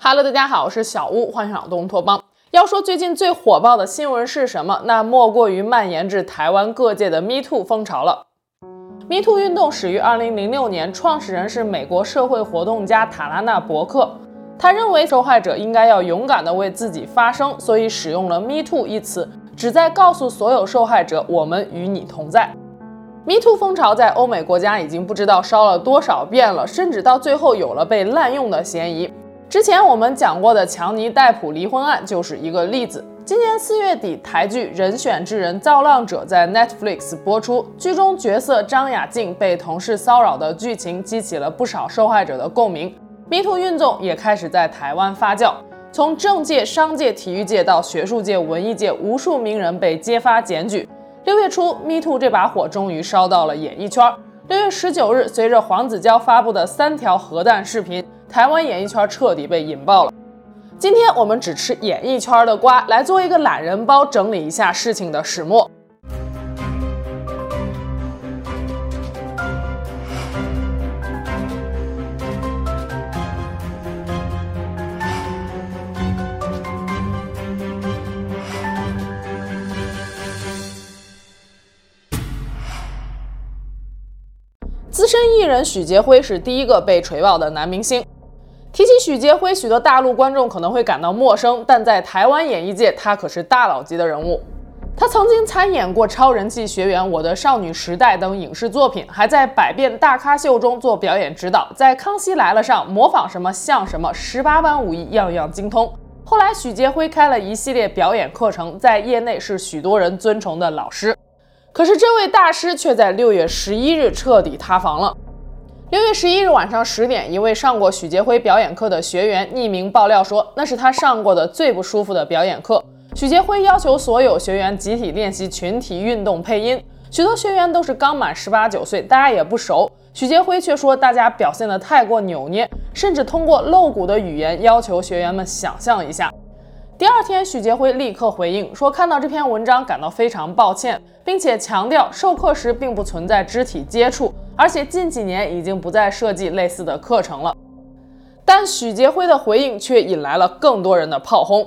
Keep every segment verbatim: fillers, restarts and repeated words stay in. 哈喽，大家好，我是小屋，欢迎老东托邦。要说最近最火爆的新闻是什么，那莫过于蔓延至台湾各界的 Me Too 风潮了。Me Too 运动始于二零零六年，创始人是美国社会活动家塔拉纳·伯克。他认为受害者应该要勇敢地为自己发声，所以使用了 Me Too 一词，旨在告诉所有受害者，我们与你同在。Me Too 风潮在欧美国家已经不知道烧了多少遍了，甚至到最后有了被滥用的嫌疑。之前我们讲过的强尼戴普离婚案就是一个例子。今年四月底，台剧《人选之人造浪者》在 Netflix 播出，剧中角色张雅静被同事骚扰的剧情激起了不少受害者的共鸣。 Me Too 运动也开始在台湾发酵，从政界、商界、体育界到学术界、文艺界，无数名人被揭发检举。六月初 ，Me Too 这把火终于烧到了演艺圈。六月十九日，随着黄子佼发布的三条核弹视频，台湾演艺圈彻底被引爆了。今天我们只吃演艺圈的瓜，来做一个懒人包，整理一下事情的始末。资深艺人许杰辉是第一个被锤爆的男明星。提起许杰辉，许多大陆观众可能会感到陌生，但在台湾演艺界，他可是大佬级的人物。他曾经参演过《超人气学员》《我的少女时代》等影视作品，还在《百变大咖秀》中做表演指导，在《康熙来了》上模仿什么像什么，十八般武艺样样精通。后来，许杰辉开了一系列表演课程，在业内是许多人尊崇的老师。可是，这位大师却在六月十一日彻底塌房了。六月十一日晚上十点，一位上过许杰辉表演课的学员匿名爆料说，那是他上过的最不舒服的表演课。许杰辉要求所有学员集体练习群体运动配音，许多学员都是刚满十八九岁，大家也不熟，许杰辉却说大家表现得太过扭捏，甚至通过露骨的语言要求学员们想象一下。第二天，许杰辉立刻回应说，看到这篇文章感到非常抱歉，并且强调授课时并不存在肢体接触，而且近几年已经不再设计类似的课程了。但许杰辉的回应却引来了更多人的炮轰。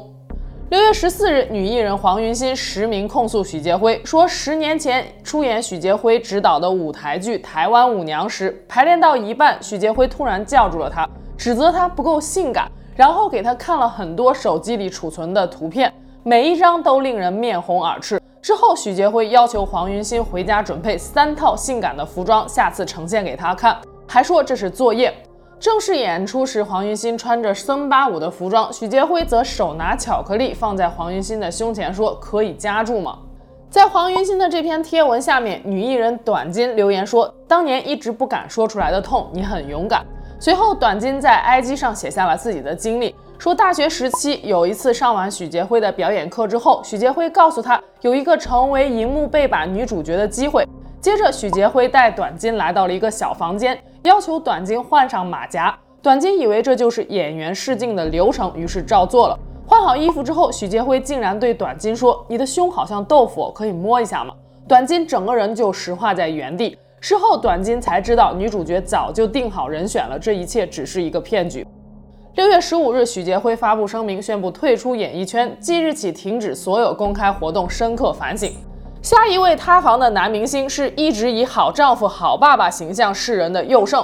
六月十四日，女艺人黄云欣实名控诉许杰辉，说十年前出演许杰辉执导的舞台剧《台湾舞娘》时，排练到一半，许杰辉突然叫住了她，指责她不够性感，然后给她看了很多手机里储存的图片，每一张都令人面红耳赤。之后，许杰辉要求黄云欣回家准备三套性感的服装，下次呈现给他看，还说这是作业。正式演出时，黄云欣穿着森巴舞的服装，许杰辉则手拿巧克力放在黄云欣的胸前，说可以夹住吗？在黄云欣的这篇贴文下面，女艺人短金留言说，当年一直不敢说出来的痛，你很勇敢。随后，短金在 I G 上写下了自己的经历。说大学时期有一次上完许杰辉的表演课之后，许杰辉告诉他有一个成为荧幕背板女主角的机会。接着许杰辉带短金来到了一个小房间，要求短金换上马甲。短金以为这就是演员试镜的流程，于是照做了。换好衣服之后，许杰辉竟然对短金说，你的胸好像豆腐，可以摸一下吗？短金整个人就石化在原地。事后短金才知道女主角早就定好人选了，这一切只是一个骗局。六月十五日，许杰辉发布声明，宣布退出演艺圈，即日起停止所有公开活动，深刻反省。下一位塌房的男明星是一直以好丈夫、好爸爸形象示人的佑胜。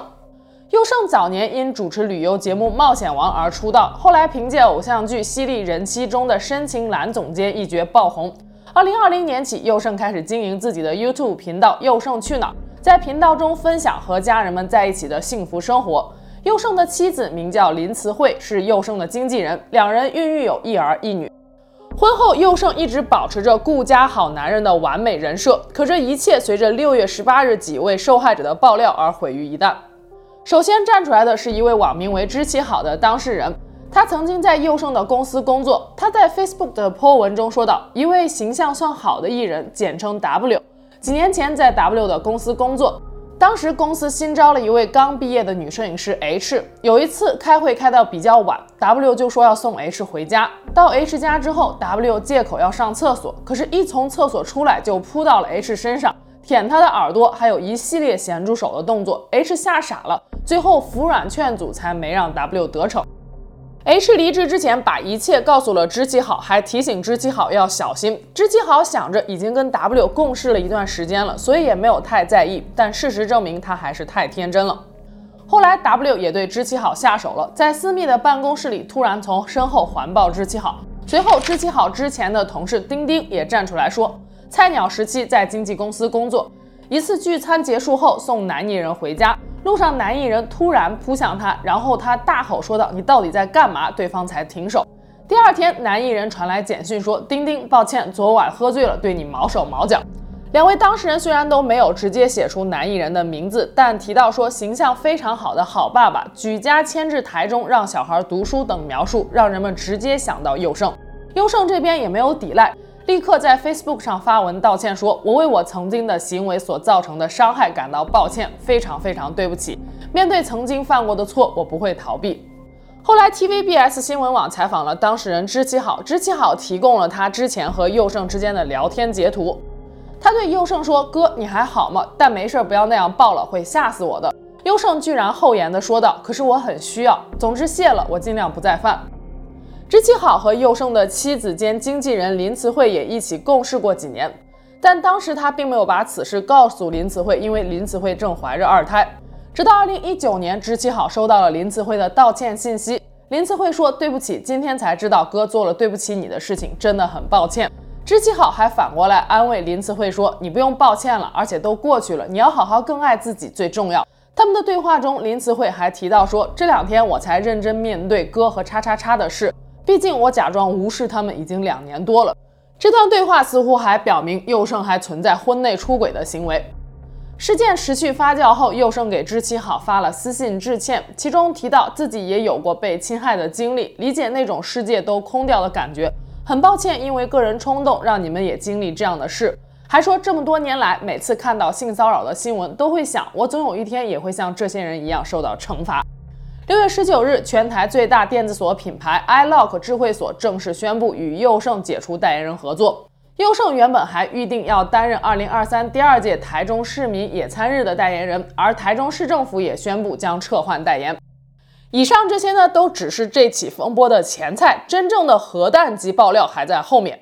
佑胜早年因主持旅游节目《冒险王》而出道，后来凭借偶像剧《犀利人妻》中的深情男总监一角爆红。二零二零年起，佑胜开始经营自己的 YouTube 频道“佑胜去哪儿”，在频道中分享和家人们在一起的幸福生活。佑胜的妻子名叫林慈惠，是佑胜的经纪人，两人孕育有一儿一女。婚后，佑胜一直保持着顾家好男人的完美人设，可这一切随着六月十八日几位受害者的爆料而毁于一旦。首先站出来的是一位网名为知其好的当事人，他曾经在佑胜的公司工作。他在 Facebook 的 po 文中说道，一位形象算好的艺人，简称 W， 几年前在 W 的公司工作，当时公司新招了一位刚毕业的女摄影师 H， 有一次开会开到比较晚， W 就说要送 H 回家。到 H 家之后， W 借口要上厕所，可是一从厕所出来就扑到了 H 身上，舔她的耳朵，还有一系列咸猪手的动作， H 吓傻了，最后服软劝阻才没让 W 得逞。H 离职之前把一切告诉了知其好，还提醒知其好要小心。知其好想着已经跟 W 共事了一段时间了，所以也没有太在意。但事实证明他还是太天真了。后来 W 也对知其好下手了，在私密的办公室里突然从身后环抱知其好。随后，知其好之前的同事丁丁也站出来说，菜鸟时期在经纪公司工作，一次聚餐结束后送男艺人回家。路上男艺人突然扑向他，然后他大吼说道：“你到底在干嘛？”对方才停手。第二天，男艺人传来简讯说：“丁丁，抱歉，昨晚喝醉了，对你毛手毛脚。”两位当事人虽然都没有直接写出男艺人的名字，但提到说形象非常好的好爸爸、举家迁至台中让小孩读书等描述，让人们直接想到优胜。优胜这边也没有抵赖，立刻在 Facebook 上发文道歉说，我为我曾经的行为所造成的伤害感到抱歉，非常非常对不起。面对曾经犯过的错，我不会逃避。后来 T V B S 新闻网采访了当事人知其好，知其好提供了他之前和佑胜之间的聊天截图。他对佑胜说，哥你还好吗？但没事不要那样抱了，会吓死我的。佑胜居然厚颜地说道，可是我很需要，总之谢了，我尽量不再犯。知其好和佑胜的妻子兼经纪人林慈慧也一起共事过几年，但当时他并没有把此事告诉林慈慧，因为林慈慧正怀着二胎。直到二零一九年，知其好收到了林慈慧的道歉信息，林慈慧说，对不起，今天才知道哥做了对不起你的事情，真的很抱歉。知其好还反过来安慰林慈慧说，你不用抱歉了，而且都过去了，你要好好更爱自己最重要。他们的对话中，林慈慧还提到说，这两天我才认真面对哥和叉叉叉的事，毕竟我假装无视他们已经两年多了。这段对话似乎还表明佑胜还存在婚内出轨的行为。事件持续发酵后，佑胜给知其好发了私信致歉，其中提到自己也有过被侵害的经历，理解那种世界都空掉的感觉，很抱歉因为个人冲动让你们也经历这样的事。还说这么多年来，每次看到性骚扰的新闻都会想，我总有一天也会像这些人一样受到惩罚。六月十九日，全台最大电子锁品牌 iLock 智慧锁正式宣布与佑胜解除代言人合作。佑胜原本还预定要担任二零二三第二届台中市民野餐日的代言人，而台中市政府也宣布将撤换代言。以上这些呢，都只是这起风波的前菜，真正的核弹级爆料还在后面。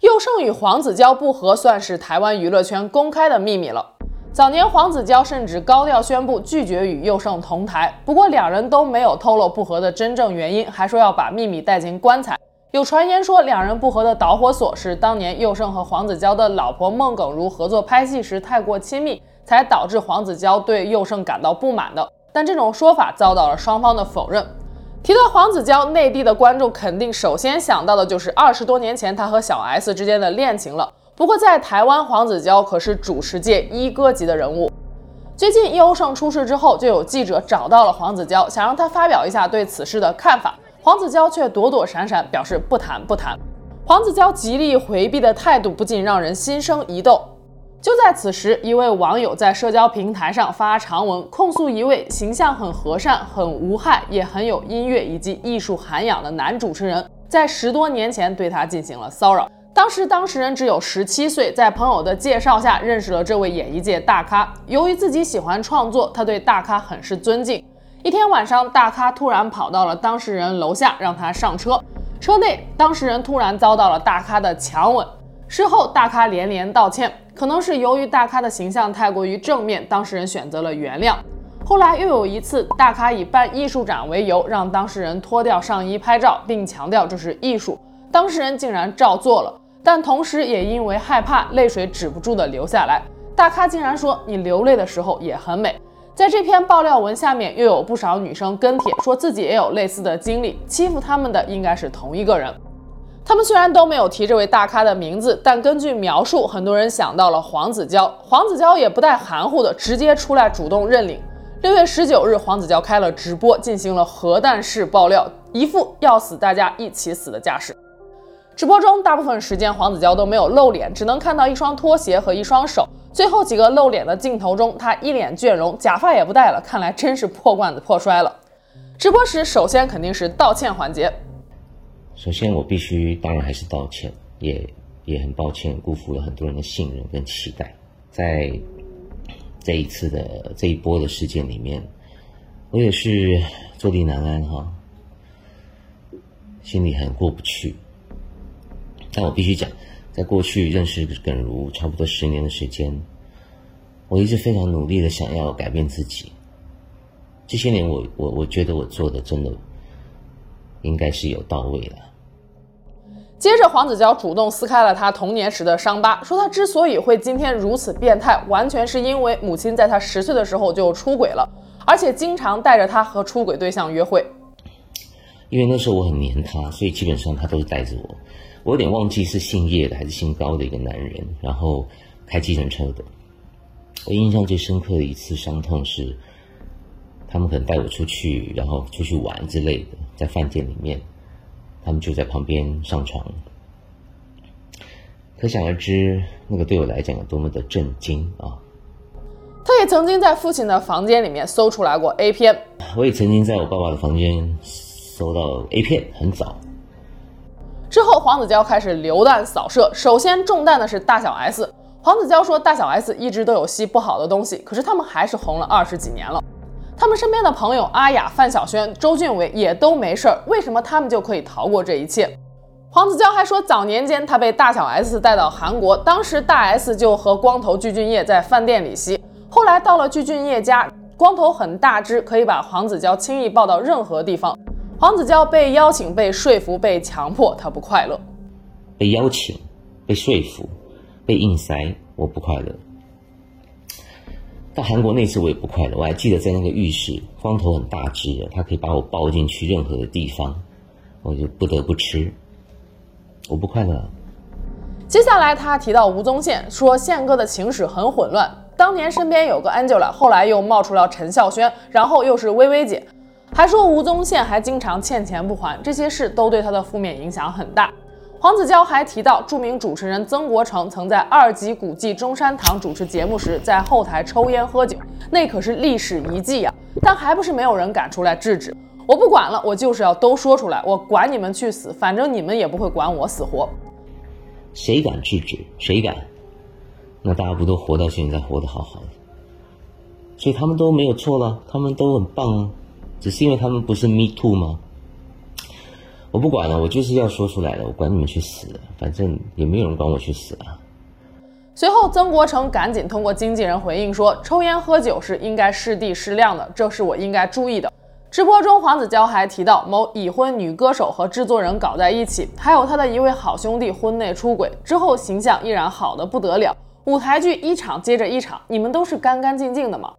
佑胜与黄子佼不和，算是台湾娱乐圈公开的秘密了。早年黄子佼甚至高调宣布拒绝与佑胜同台，不过两人都没有透露不和的真正原因，还说要把秘密带进棺材。有传言说两人不和的导火索是当年佑胜和黄子佼的老婆孟耿如合作拍戏时太过亲密，才导致黄子佼对佑胜感到不满的，但这种说法遭到了双方的否认。提到黄子佼，内地的观众肯定首先想到的就是二十多年前他和小 S 之间的恋情了。不过在台湾，黄子佼可是主持界一哥级的人物。最近佑胜出事之后，就有记者找到了黄子佼，想让他发表一下对此事的看法。黄子佼却躲躲闪闪，表示不谈不谈。黄子佼极力回避的态度不禁让人心生疑窦。就在此时，一位网友在社交平台上发长文，控诉一位形象很和善、很无害，也很有音乐以及艺术涵养的男主持人，在十多年前对他进行了骚扰。当时当事人只有十七岁，在朋友的介绍下认识了这位演艺界大咖。由于自己喜欢创作，他对大咖很是尊敬。一天晚上，大咖突然跑到了当事人楼下，让他上车。车内，当事人突然遭到了大咖的强吻。事后，大咖连连道歉，可能是由于大咖的形象太过于正面，当事人选择了原谅。后来又有一次，大咖以办艺术展为由，让当事人脱掉上衣拍照，并强调这是艺术。当事人竟然照做了。但同时也因为害怕，泪水止不住的流下来。大咖竟然说，你流泪的时候也很美。在这篇爆料文下面，又有不少女生跟帖说自己也有类似的经历，欺负他们的应该是同一个人。他们虽然都没有提这位大咖的名字，但根据描述，很多人想到了黄子佼。黄子佼也不带含糊的直接出来主动认领。六月十九日，黄子佼开了直播，进行了核弹式爆料，一副要死大家一起死的架势。直播中大部分时间黄子佼都没有露脸，只能看到一双拖鞋和一双手。最后几个露脸的镜头中，他一脸倦容，假发也不戴了，看来真是破罐子破摔了。直播时首先肯定是道歉环节。首先我必须当然还是道歉，也也很抱歉辜负了很多人的信任跟期待。在这一次的这一波的事件里面，我也是坐立难安哈，心里很过不去。但我必须讲，在过去认识耿如差不多十年的时间，我一直非常努力的想要改变自己。这些年我，我我我觉得我做的真的应该是有到位了。 接着，黄子佼主动撕开了他童年时的伤疤，说他之所以会今天如此变态，完全是因为母亲在他十岁的时候就出轨了，而且经常带着他和出轨对象约会。因为那时候我很黏他，所以基本上他都是带着我。我有点忘记是姓叶的还是姓高的一个男人，然后开计程车的。我印象最深刻的一次伤痛是，他们可能带我出去，然后出去玩之类的，在饭店里面。 他们就在旁边上床，可想而知，那个对我来讲有多么的震惊啊！他也曾经在父亲的房间里面搜出来过 A 片，我也曾经在我爸爸的房间搜到 A 片，很早。之后，黄子佼开始流弹扫射，首先中弹的是大小 S。黄子佼说，大小 S 一直都有吸不好的东西，可是他们还是红了二十几年了。 他们身边的朋友阿雅、范晓萱、周俊伟也都没事儿，为什么他们就可以逃过这一切？黄子佼还说，早年间他被大小 S 带到韩国，当时大 S 就和光头具俊晔在饭店里吸，后来到了具俊晔家，光头很大只，可以把黄子佼轻易抱到任何地方。黄子佼被邀请、被说服、被强迫，他不快乐。被邀请、被说服、被硬塞，我不快乐。 到韩国那次我也不快乐，我还记得在那个浴室，光头很大只的，他可以把我抱进去任何的地方，我就不得不吃，我不快乐。接下来他提到吴宗宪，说宪哥的情史很混乱，当年身边有个 Angela， 后来又冒出了陈孝萱，然后又是薇薇姐，还说吴宗宪还经常欠钱不还，这些事都对他的负面影响很大。 黄子佼还提到，著名主持人曾国城曾在二级古迹中山堂主持节目时，在后台抽烟喝酒，那可是历史遗迹呀。但还不是没有人敢出来制止。我不管了，我就是要都说出来，我管你们去死，反正你们也不会管我死活。谁敢制止？谁敢？那大家不都活到现在，活得好好的？所以他们都没有错了，他们都很棒啊。只是因为他们不是 Me Too 吗？ 我不管了，我就是要说出来了，我管你们去死，反正也没有人管我去死啊。随后，曾国城赶紧通过经纪人回应说，抽烟喝酒是应该适地适量的，这是我应该注意的。直播中，黄子佼还提到某已婚女歌手和制作人搞在一起，还有他的一位好兄弟婚内出轨之后，形象依然好得不得了，舞台剧一场接着一场，你们都是干干净净的吗？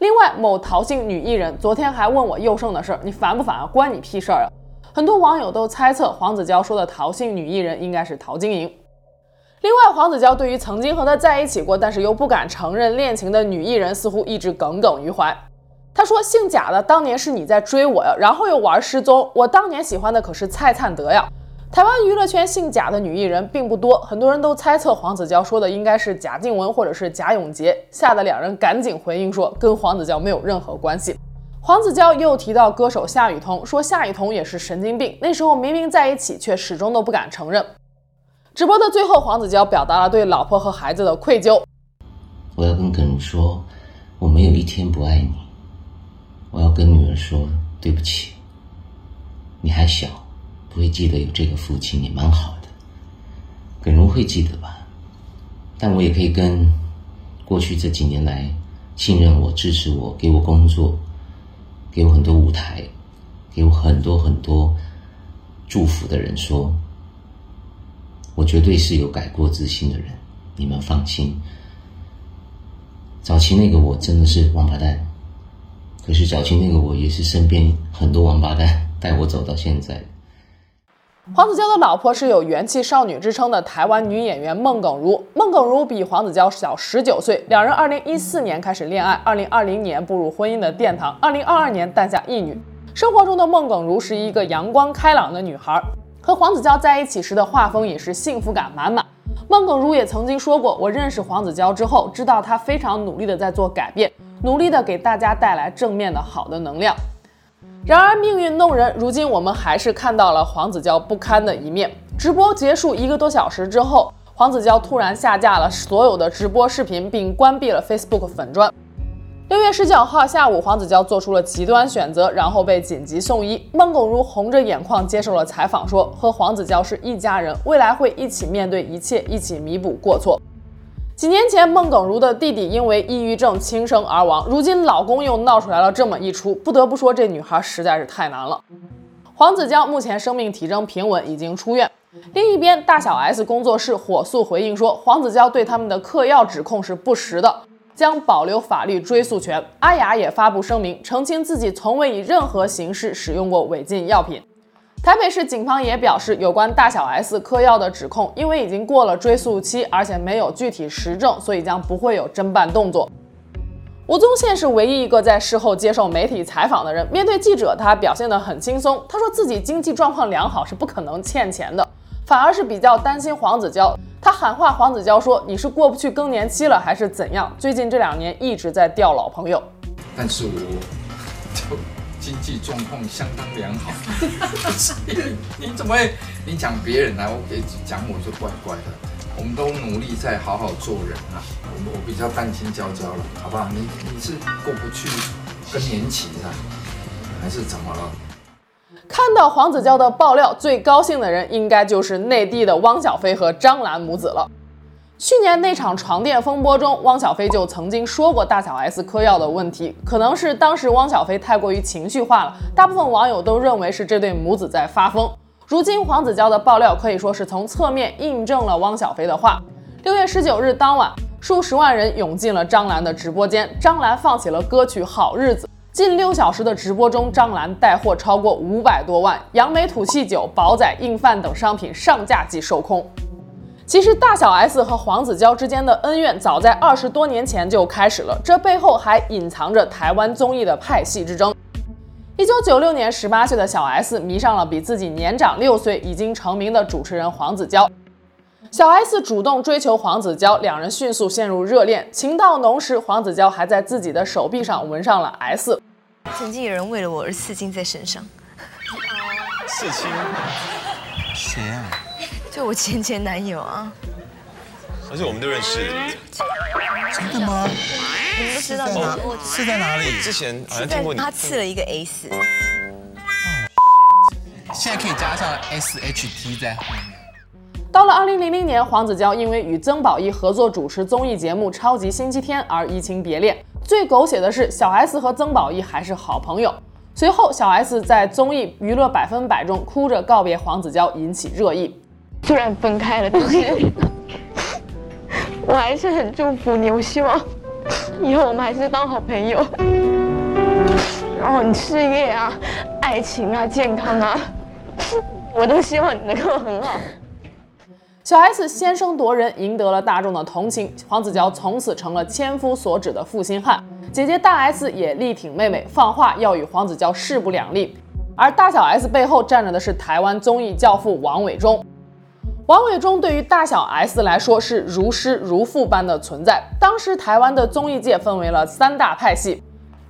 另外，某陶姓女艺人昨天还问我佑胜的事，你烦不烦啊？关你屁事儿啊！ 很多网友都猜测黄子佼说的陶姓女艺人应该是陶晶莹。另外，黄子佼对于曾经和她在一起过，但是又不敢承认恋情的女艺人，似乎一直耿耿于怀。他说：“姓贾的，当年是你在追我呀，然后又玩失踪。我当年喜欢的可是蔡灿德呀。”台湾娱乐圈姓贾的女艺人并不多，很多人都猜测黄子佼说的应该是贾静雯或者是贾永婕，吓得两人赶紧回应说跟黄子佼没有任何关系。 黄子佼又提到歌手夏雨桐，说夏雨桐也是神经病，那时候明明在一起，却始终都不敢承认。直播的最后，黄子佼表达了对老婆和孩子的愧疚。我要跟耿如说，我没有一天不爱你。我要跟女儿说，对不起，你还小，不会记得有这个父亲也蛮好的。耿如会记得吧？但我也可以跟过去这几年来信任我、支持我、给我工作。 给我很多舞台，给我很多很多祝福的人说，我绝对是有改过自新的人，你们放心。早期那个我真的是王八蛋，可是早期那个我也是身边很多王八蛋带我走到现在。黄子佼的老婆是有元气少女之称的台湾女演员孟耿如，孟耿如比黄子佼小十九岁，两人二零一四年开始恋爱， 二零二零年步入婚姻的殿堂， 二零二二年诞下一女。生活中的孟耿如是一个阳光开朗的女孩，和黄子佼在一起时的画风也是幸福感满满。孟耿如也曾经说过，我认识黄子佼之后，知道他非常努力的在做改变，努力的给大家带来正面的好的能量。 然而命运弄人，如今我们还是看到了黄子佼不堪的一面。直播结束一个多小时之后，黄子佼突然下架了所有的直播视频，并关闭了 Facebook 粉专。六月十九号下午，黄子佼做出了极端选择，然后被紧急送医。孟耿如红着眼眶接受了采访说，说和黄子佼是一家人，未来会一起面对一切，一起弥补过错。几年前，孟耿如的弟弟因为抑郁症轻生而亡，如今老公又闹出来了这么一出，不得不说这女孩实在是太难了。黄子佼目前生命体征平稳，已经出院。另一边，大小 S 工作室火速回应说，黄子佼对他们的嗑药指控是不实的，将保留法律追诉权。阿雅也发布声明，澄清自己从未以任何形式使用过违禁药品。台北市警方也表示，有关大小 S 嗑药的指控，因为已经过了追诉期，而且没有具体实证，所以将不会有侦办动作。吴宗宪是唯一一个在事后接受媒体采访的人，面对记者他表现得很轻松，他说自己经济状况良好是不可能欠钱的，反而是比较担心黄子佼。他喊话黄子佼说，你是过不去更年期了还是怎样，最近这两年一直在钓老朋友。但是我经济状况相当良好，你怎么会？你讲别人啊，我讲我就怪怪的。我们都努力在好好做人啊，我我比较担心娇娇了，好不好？你你是过不去更年期啊，还是怎么了？看到黄子佼的爆料，最高兴的人应该就是内地的汪小菲和张兰母子了。去年那场床垫风波中，汪小菲就曾经说过大小 S 嗑药的问题，可能是当时汪小菲太过于情绪化了，大部分网友都认为是这对母子在发疯。如今黄子佼的爆料可以说是从侧面印证了汪小菲的话。六月十九日当晚，数十万人涌进了张兰的直播间，张兰放起了歌曲《好日子》。近六小时的直播中，张兰带货超过五百多万，杨梅土气酒、煲仔、硬饭等商品上架即售空。其实大小 S 和黄子佼之间的恩怨早在二十多年前就开始了，这背后还隐藏着台湾综艺的派系之争。一九九六年，十八岁的小 S 迷上了比自己年长六岁、已经成名的主持人黄子佼。小 S 主动追求黄子佼，两人迅速陷入热恋。情到浓时，黄子佼还在自己的手臂上纹上了 S。曾经有人为了我而刺青在身上。刺青？谁啊？就我前前男友啊，而且我们都认识。真的吗？你们都知道吗？是在哪里？之前好像听过你。他刺了一个 S。现在可以加上 S H T 在后面。到了二零零零年，黄子佼因为与曾宝仪合作主持综艺节目《超级星期天》而移情别恋。最狗血的是，小 S 和曾宝仪还是好朋友。随后，小 S 在综艺《娱乐百分百》中哭着告别黄子佼，引起热议。突然分开了，但是我还是很祝福你。我希望以后我们还是当好朋友，然后你事业啊、爱情啊、健康啊，我都希望你能够很好。小 S 先声夺人，赢得了大众的同情。黄子佼从此成了千夫所指的负心汉，姐姐大 S 也力挺妹妹，放话要与黄子佼势不两立。而大小 S 背后站着的是台湾综艺教父王伟忠。王伟忠对于大小 S 来说是如师如父般的存在。当时台湾的综艺界分为了三大派系，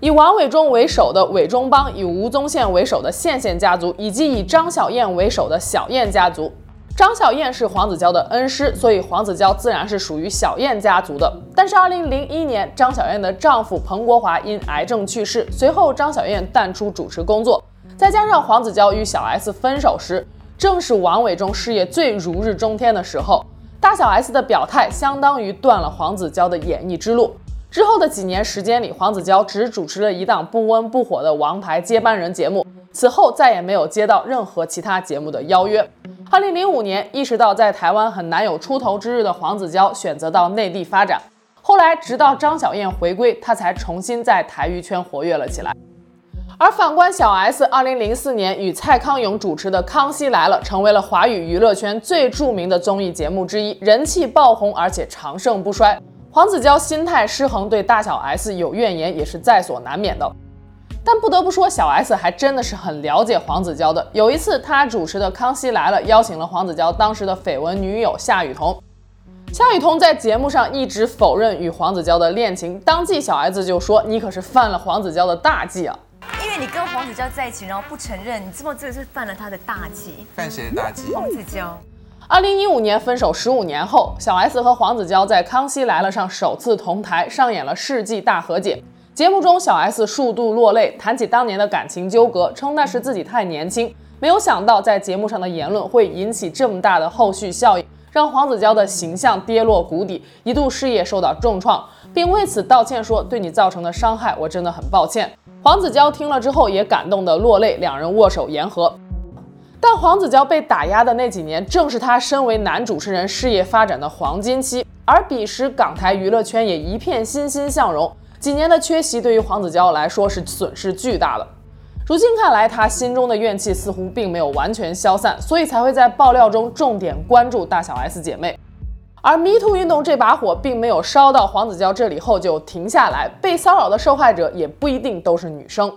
以王伟忠为首的伟忠帮，以吴宗宪为首的宪宪家族，以及以张小燕为首的小燕家族。张小燕是黄子佼的恩师，所以黄子佼自然是属于小燕家族的。但是二零零一年，张小燕的丈夫彭国华因癌症去世，随后张小燕淡出主持工作，再加上黄子佼与小 S 分手时，正是王伟忠事业最如日中天的时候，大小 S 的表态相当于断了黄子佼的演艺之路。之后的几年时间里，黄子佼只主持了一档不温不火的王牌接班人节目，此后再也没有接到任何其他节目的邀约。二零零五年，意识到在台湾很难有出头之日的黄子佼选择到内地发展，后来直到张小燕回归，他才重新在台娱圈活跃了起来。而反观小 S， 二零零四年与蔡康永主持的《康熙来了》成为了华语娱乐圈最著名的综艺节目之一，人气爆红，而且长盛不衰。黄子佼心态失衡，对大小 S 有怨言也是在所难免的。但不得不说，小 S 还真的是很了解黄子佼的。有一次，他主持的《康熙来了》邀请了黄子佼当时的绯闻女友夏雨桐。夏雨桐在节目上一直否认与黄子佼的恋情，当即小 S 就说：“你可是犯了黄子佼的大忌啊！”因为你跟黄子佼在一起，然后不承认，你这么这个是犯了他的大忌。犯谁的大忌？黄子佼。二零一五年分手十五年后，小 S 和黄子佼在《康熙来了》上首次同台，上演了世纪大和解。节目中，小 S 数度落泪，谈起当年的感情纠葛，称那是自己太年轻，没有想到在节目上的言论会引起这么大的后续效应，让黄子佼的形象跌落谷底，一度事业受到重创，并为此道歉说：“对你造成的伤害，我真的很抱歉。”黄子佼听了之后也感动得落泪，两人握手言和。但黄子佼被打压的那几年，正是他身为男主持人事业发展的黄金期，而彼时港台娱乐圈也一片欣欣向荣。几年的缺席对于黄子佼来说是损失巨大的，如今看来他心中的怨气似乎并没有完全消散，所以才会在爆料中重点关注大小 S 姐妹。而 MeToo 运动这把火并没有烧到黄子佼这里后就停下来，被骚扰的受害者也不一定都是女生。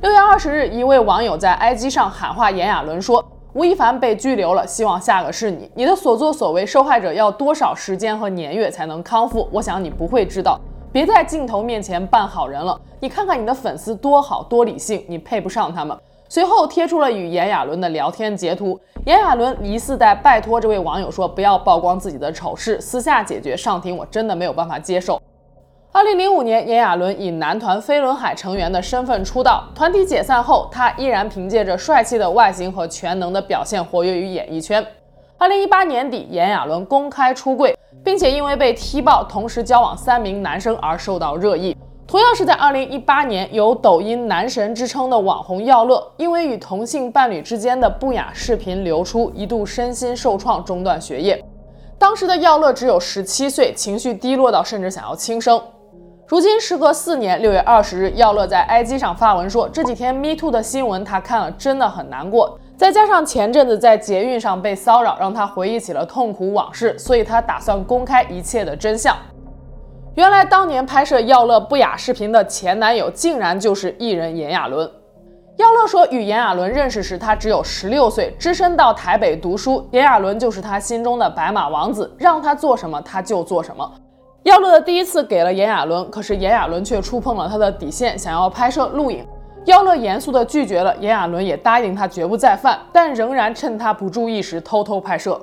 六月二十日，一位网友在 I G 上喊话炎亚纶说：“吴亦凡被拘留了，希望下个是你。你的所作所为，受害者要多少时间和年月才能康复？我想你不会知道。别在镜头面前扮好人了，你看看你的粉丝多好多理性，你配不上他们。”随后贴出了与炎亚纶的聊天截图，炎亚纶疑似在拜托这位网友说：“不要曝光自己的丑事，私下解决，上庭我真的没有办法接受。”二零零五年，炎亚纶以男团飞轮海成员的身份出道，团体解散后，他依然凭借着帅气的外形和全能的表现活跃于演艺圈。二零一八年底，炎亚纶公开出柜，并且因为被踢爆同时交往三名男生而受到热议。同样是在二零一八年，有抖音男神之称的网红耀乐，因为与同性伴侣之间的不雅视频流出，一度身心受创，中断学业。当时的耀乐只有十七岁，情绪低落到甚至想要轻生。如今时隔四年，六月二十日，耀乐在 I G 上发文说，这几天 MeToo 的新闻他看了真的很难过，再加上前阵子在捷运上被骚扰，让他回忆起了痛苦往事，所以他打算公开一切的真相。原来当年拍摄耀乐不雅视频的前男友竟然就是艺人炎亚纶。耀乐说，与炎亚纶认识时他只有十六岁，只身到台北读书，炎亚纶就是他心中的白马王子，让他做什么他就做什么。耀乐的第一次给了炎亚纶，可是炎亚纶却触碰了他的底线，想要拍摄录影。耀乐严肃地拒绝了，炎亚纶也答应他绝不再犯，但仍然趁他不注意时偷偷拍摄。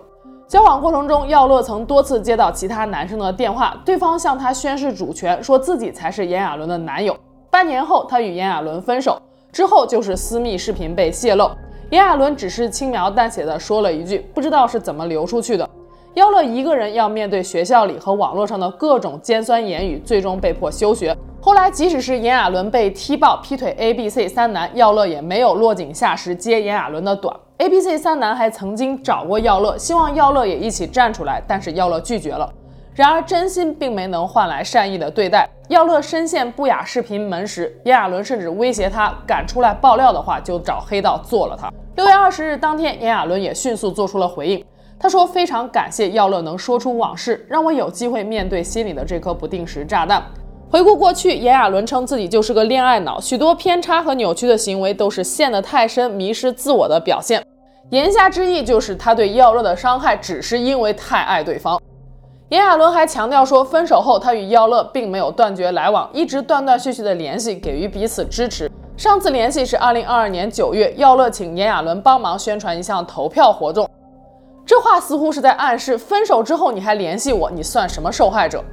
交往过程中，耀乐曾多次接到其他男生的电话，对方向他宣示主权，说自己才是炎亚纶的男友。半年后，他与炎亚纶分手，之后就是私密视频被泄露。炎亚纶只是轻描淡写地说了一句：“不知道是怎么流出去的。”耀乐一个人要面对学校里和网络上的各种尖酸言语，最终被迫休学。后来即使是炎亚纶被踢爆劈腿 A B C 三男，耀乐也没有落井下石揭炎亚纶的短。 A B C 三男还曾经找过耀乐，希望耀乐也一起站出来，但是耀乐拒绝了。然而真心并没能换来善意的对待，耀乐深陷不雅视频门时，炎亚纶甚至威胁他，敢出来爆料的话就找黑道做了他。六月二十日当天，炎亚纶也迅速做出了回应，他说：“非常感谢耀乐能说出往事，让我有机会面对心里的这颗不定时炸弹。”回顾过去，炎亚纶称自己就是个恋爱脑，许多偏差和扭曲的行为都是陷得太深、迷失自我的表现。言下之意就是他对耀乐的伤害只是因为太爱对方。炎亚纶还强调说，分手后他与耀乐并没有断绝来往，一直断断续续的联系，给予彼此支持。上次联系是二零二二年九月，耀乐请炎亚纶帮忙宣传一项投票活动。这话似乎是在暗示，分手之后你还联系我，你算什么受害者？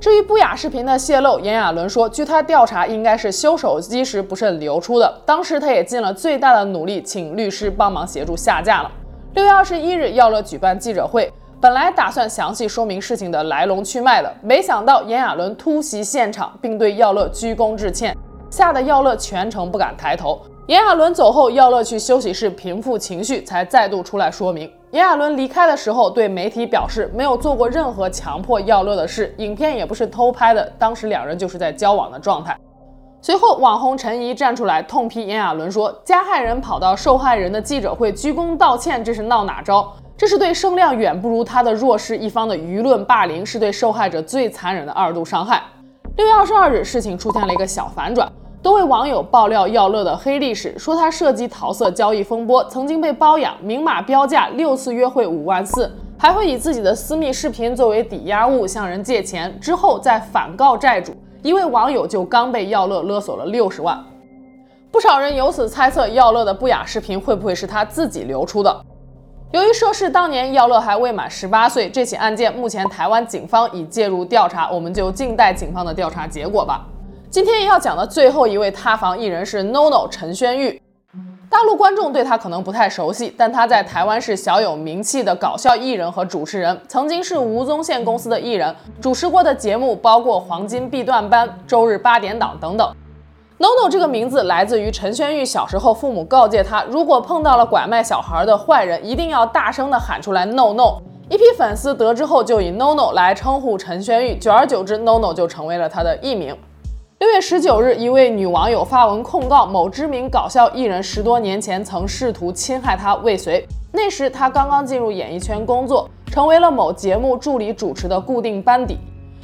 至于不雅视频的泄露，炎亚纶说，据他调查，应该是修手机时不慎流出的，当时他也尽了最大的努力，请律师帮忙协助下架了。六月二十一日，耀乐举办记者会，本来打算详细说明事情的来龙去脉的，没想到炎亚纶突袭现场，并对耀乐鞠躬致歉，吓得耀乐全程不敢抬头。炎亚纶走后，耀乐去休息室平复情绪，才再度出来说明。炎亚纶离开的时候对媒体表示，没有做过任何强迫耀乐的事，影片也不是偷拍的，当时两人就是在交往的状态。随后网红陈怡站出来痛批炎亚纶说，加害人跑到受害人的记者会鞠躬道歉，这是闹哪招？这是对声量远不如他的弱势一方的舆论霸凌，是对受害者最残忍的二度伤害。六月二十二日，事情出现了一个小反转，多位网友爆料耀乐的黑历史，说他涉及桃色交易风波，曾经被包养，明码标价，六次约会五万四，还会以自己的私密视频作为抵押物向人借钱，之后再反告债主。一位网友就刚被耀乐勒索了六十万。不少人由此猜测，耀乐的不雅视频会不会是他自己流出的？由于涉事当年耀乐还未满十八岁，这起案件目前台湾警方已介入调查，我们就静待警方的调查结果吧。今天要讲的最后一位塌房艺人是 NoNo 陈轩玉。大陆观众对他可能不太熟悉，但他在台湾是小有名气的搞笑艺人和主持人，曾经是吴宗宪公司的艺人，主持过的节目包括《黄金弊段班》、《周日八点档》等等。NoNo 这个名字来自于陈轩玉小时候父母告诫他，如果碰到了拐卖小孩的坏人，一定要大声地喊出来 NoNo。一批粉丝得知后就以 NoNo 来称呼陈轩玉，久而久之 NoNo 就成为了他的艺名。六月十九日，一位女网友发文控告某知名搞笑艺人十多年前曾试图侵害她未遂，那时她刚刚进入演艺圈工作，成为了某节目助理主持的固定班底。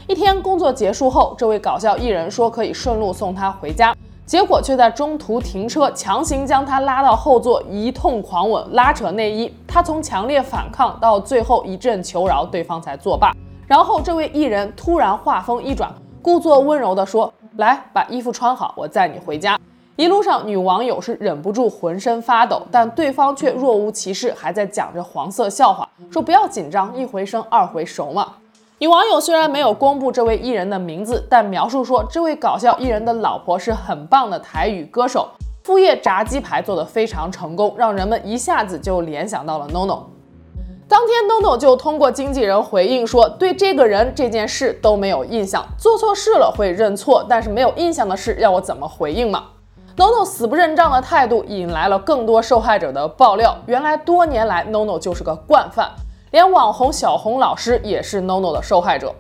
一天工作结束后，这位搞笑艺人说可以顺路送她回家，结果却在中途停车，强行将她拉到后座，一通狂吻、拉扯内衣。她从强烈反抗到最后一阵求饶，对方才作罢。然后这位艺人突然话锋一转，故作温柔地说：“来，把衣服穿好，我载你回家。”一路上，女网友是忍不住浑身发抖，但对方却若无其事，还在讲着黄色笑话，说不要紧张，一回生二回熟嘛。女网友虽然没有公布这位艺人的名字，但描述说这位搞笑艺人的老婆是很棒的台语歌手，副业炸鸡排做得非常成功，让人们一下子就联想到了 NoNo。 当天 NoNo 就通过经纪人回应说，对这个人这件事都没有印象，做错事了会认错，但是没有印象的事要我怎么回应嘛。 NoNo 死不认账的态度引来了更多受害者的爆料，原来多年来 NoNo 就是个惯犯，连网红小红老师也是 NoNo 的受害者。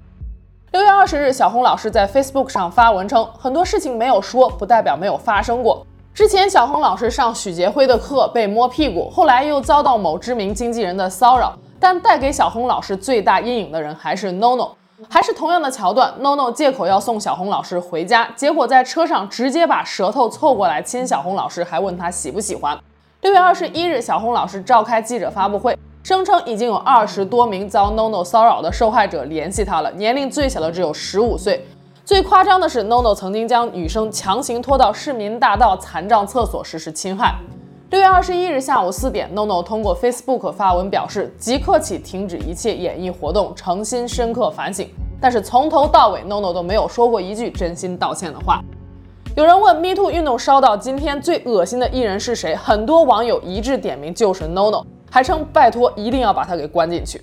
六月二十日，小红老师在 Facebook 上发文称，很多事情没有说，不代表没有发生过。之前小红老师上许杰辉的课被摸屁股，后来又遭到某知名经纪人的骚扰，但带给小红老师最大阴影的人还是 NoNo。还是同样的桥段， NoNo 借口要送小红老师回家，结果在车上直接把舌头凑过来亲小红老师，还问她喜不喜欢。六月二十一日，小红老师召开记者发布会，声称已经有二十多名遭 NoNo 骚扰的受害者联系他了，年龄最小的只有十五岁。最夸张的是 NoNo 曾经将女生强行拖到市民大道残障厕所实施侵害。六月二十一日下午四点， NoNo 通过 Facebook 发文表示，即刻起停止一切演艺活动，诚心深刻反省。但是从头到尾 NoNo 都没有说过一句真心道歉的话。有人问 MeToo 运动烧到今天最恶心的艺人是谁，很多网友一致点名就是 NoNo，还称拜托一定要把他给关进去。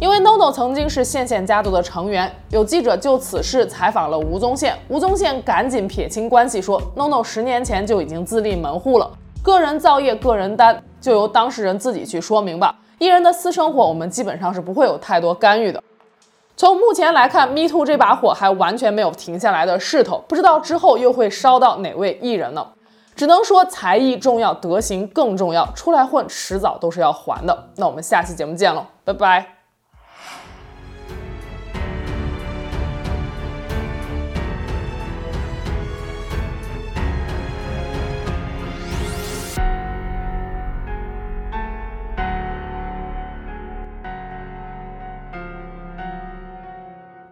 因为 NoNo 曾经是线线家族的成员，有记者就此事采访了吴宗宪，吴宗宪赶紧撇清关系说 NoNo 十年前就已经自立门户了，个人造业个人担，就由当事人自己去说明吧，艺人的私生活我们基本上是不会有太多干预的。从目前来看， MeToo 这把火还完全没有停下来的势头，不知道之后又会烧到哪位艺人呢？只能说才艺重要，德行更重要，出来混迟早都是要还的。那我们下期节目见喽，拜拜。